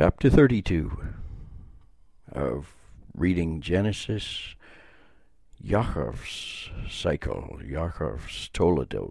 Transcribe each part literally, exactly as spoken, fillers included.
Chapter thirty-two of reading Genesis, Yaakov's cycle, Yaakov's Toledot.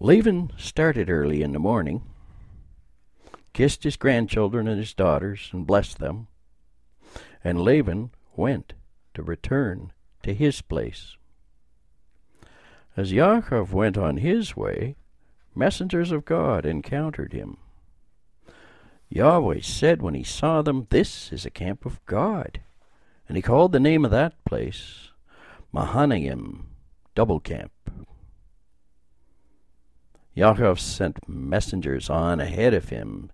Laban started early in the morning, kissed his grandchildren and his daughters and blessed them, and Laban went to return to his place. As Yaakov went on his way, messengers of God encountered him. Yahweh said when he saw them, "This is a camp of God." And he called the name of that place Mahanaim, double camp. Yaakov sent messengers on ahead of him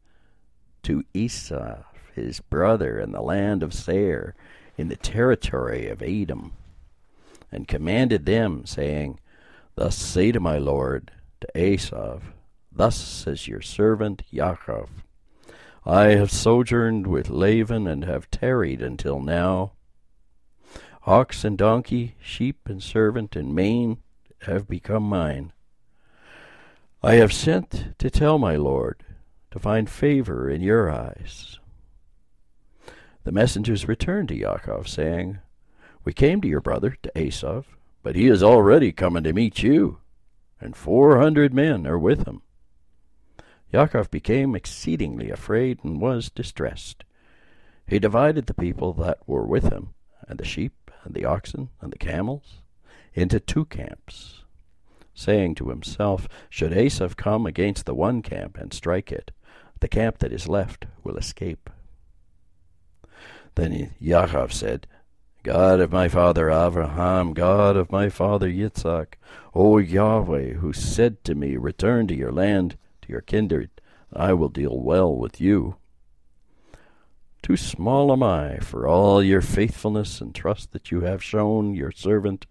to Esau, his brother, in the land of Seir, in the territory of Edom, and commanded them, saying, "Thus say to my lord, to Esau, thus says your servant Yaakov, I have sojourned with Laban and have tarried until now. Ox and donkey, sheep and servant and mane have become mine. I have sent to tell my lord, to find favor in your eyes." The messengers returned to Yaakov, saying, "We came to your brother, to Esau, but he is already coming to meet you, and four hundred men are with him." Yaakov became exceedingly afraid and was distressed. He divided the people that were with him, and the sheep, and the oxen, and the camels, into two camps, saying to himself, "Should Esau come against the one camp and strike it, the camp that is left will escape." Then Yaakov said, "God of my father Abraham, God of my father Yitzhak, O Yahweh, who said to me, 'Return to your land, your kindred, I will deal well with you.' Too small am I for all your faithfulness and trust that you have shown your servant,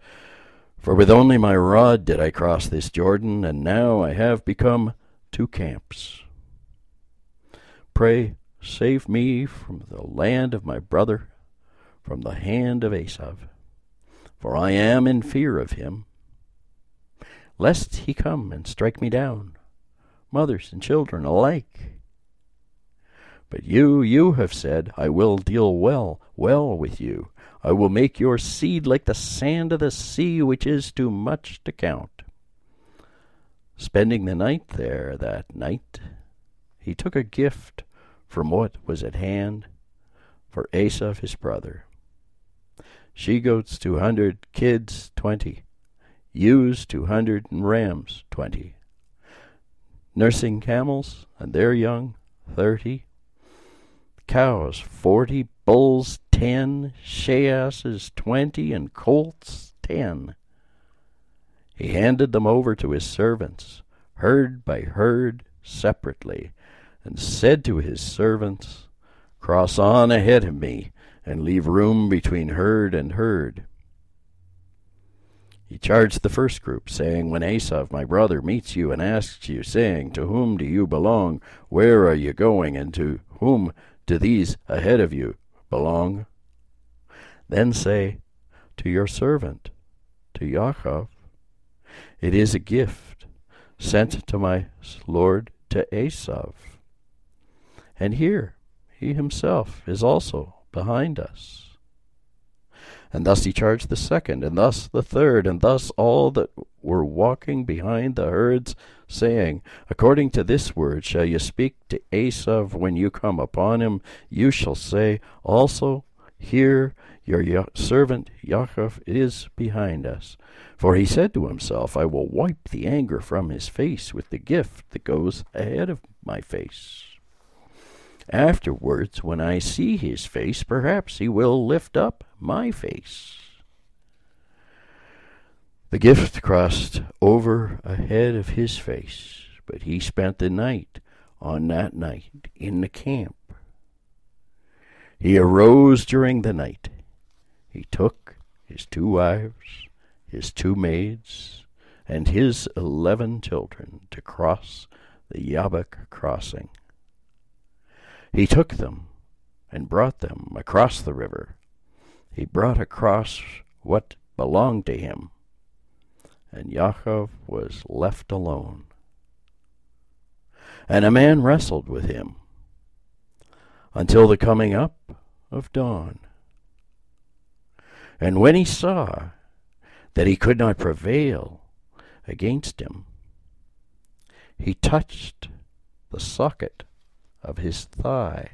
for with only my rod did I cross this Jordan, and now I have become two camps. Pray, save me from the land of my brother, from the hand of Esau, for I am in fear of him, lest he come and strike me down, mothers and children alike. But you, you have said, 'I will deal well, well with you. I will make your seed like the sand of the sea, which is too much to count.'" Spending the night there that night, he took a gift from what was at hand for Esau his brother: she-goats two hundred, kids twenty, ewes two hundred, and rams twenty. Nursing camels and their young, thirty. Cows, forty. Bulls, ten. She-asses, twenty. And colts, ten. He handed them over to his servants, herd by herd, separately, and said to his servants, "Cross on ahead of me, and leave room between herd and herd." He charged the first group, saying, "When Esau, my brother, meets you and asks you, saying, 'To whom do you belong? Where are you going? And to whom do these ahead of you belong?' then say, 'To your servant, to Yaakov. It is a gift sent to my lord, to Esau. And here he himself is also behind us.' And thus he charged the second, and thus the third, and thus all that were walking behind the herds, saying, 'According to this word shall you speak to Esau when you come upon him. You shall say also, "Here your servant Yaakov is behind us. For he said to himself, I will wipe the anger from his face with the gift that goes ahead of my face. Afterwards, when I see his face, perhaps he will lift up my face."' The gift crossed over ahead of his face, but he spent the night on that night in the camp. He arose during the night. He took his two wives, his two maids, and his eleven children to cross the Jabbok crossing. He took them and brought them across the river. He brought across what belonged to him, and Yaakov was left alone. and a man wrestled with him, until the coming up of dawn. And when he saw that he could not prevail against him, he touched the socket of his thigh,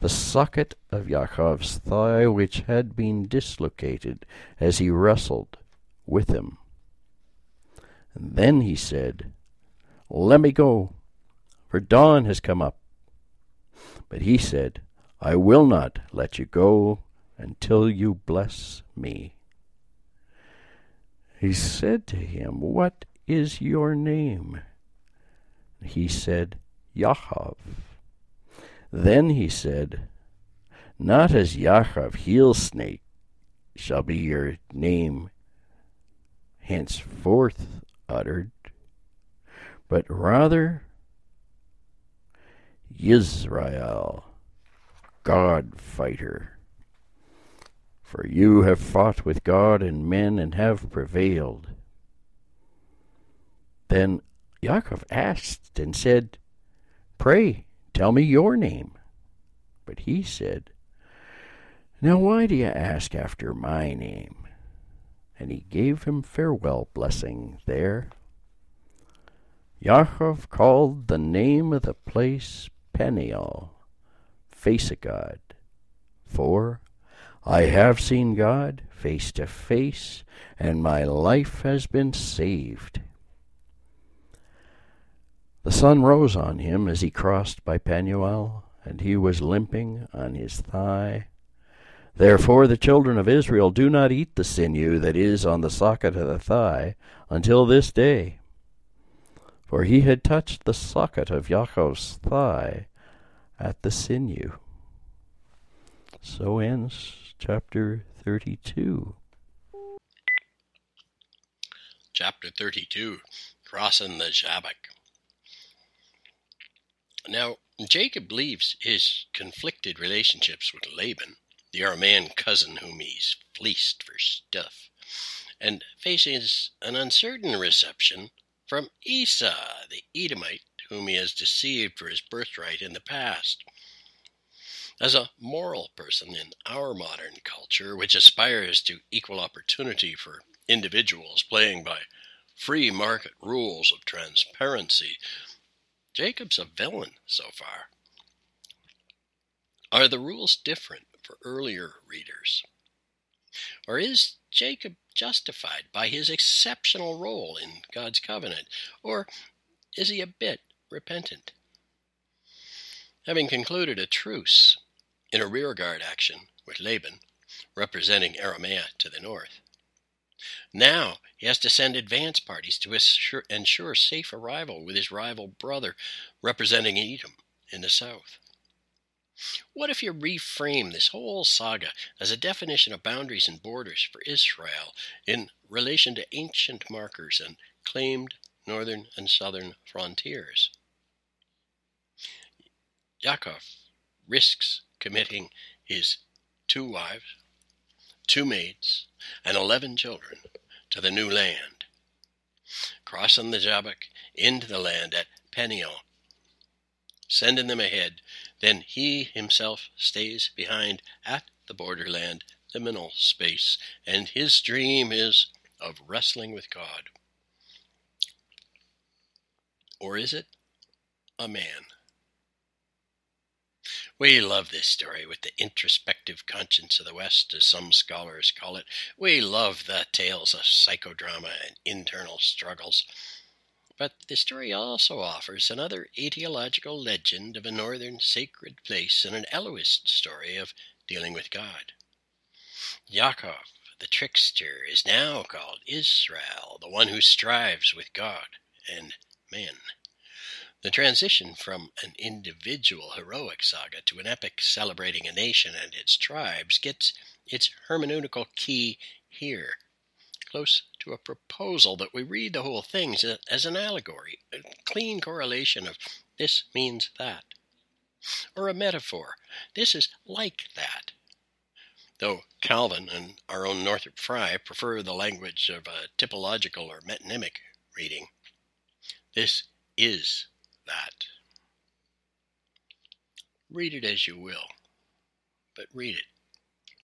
the socket of Yaakov's thigh, which had been dislocated as he wrestled with him. And then he said, "Let me go, for dawn has come up." But he said, "I will not let you go until you bless me." He said to him, "What is your name?" He said, Yaakov. Then he said, "Not as Yaakov heel snake shall be your name henceforth uttered, but rather Yisrael, God fighter. For you have fought with God and men and have prevailed." Then Yaakov asked and said, "Pray, tell me your name." But he said, "Now why do you ask after my name?" And he gave him farewell blessing there. Yaakov called the name of the place Peniel, face of God, for I have seen God face to face, and my life has been saved. The sun rose on him as he crossed by Peniel, and he was limping on his thigh. Therefore the children of Israel do not eat the sinew that is on the socket of the thigh until this day. For he had touched the socket of Yaakov's thigh at the sinew. So ends Chapter thirty-two. Chapter thirty-two, Crossing the Jabbok. Now, Jacob leaves his conflicted relationships with Laban, the Aramean cousin whom he's fleeced for stuff, and faces an uncertain reception from Esau, the Edomite, whom he has deceived for his birthright in the past. As a moral person in our modern culture, which aspires to equal opportunity for individuals playing by free market rules of transparency, Jacob's a villain so far. Are the rules different for earlier readers? Or is Jacob justified by his exceptional role in God's covenant? Or is he a bit repentant? Having concluded a truce, in a rearguard action with Laban, representing Aramea to the north. Now he has to send advance parties to assure, ensure safe arrival with his rival brother, representing Edom in the south. What if you reframe this whole saga as a definition of boundaries and borders for Israel in relation to ancient markers and claimed northern and southern frontiers? Yaakov risks committing his two wives, two maids, and eleven children to the new land, crossing the Jabbok into the land at Peniel, sending them ahead. Then he himself stays behind at the borderland liminal space, and his dream is of wrestling with God. Or is it a man? We love this story with the introspective conscience of the West, as some scholars call it. We love the tales of psychodrama and internal struggles. But the story also offers another aetiological legend of a northern sacred place and an Elohist story of dealing with God. Yaakov, the trickster, is now called Israel, the one who strives with God and men. The transition from an individual heroic saga to an epic celebrating a nation and its tribes gets its hermeneutical key here, close to a proposal that we read the whole thing as an allegory, a clean correlation of this means that, or a metaphor, this is like that. Though Calvin and our own Northrop Frye prefer the language of a typological or metonymic reading, this is that. Read it as you will, but read it.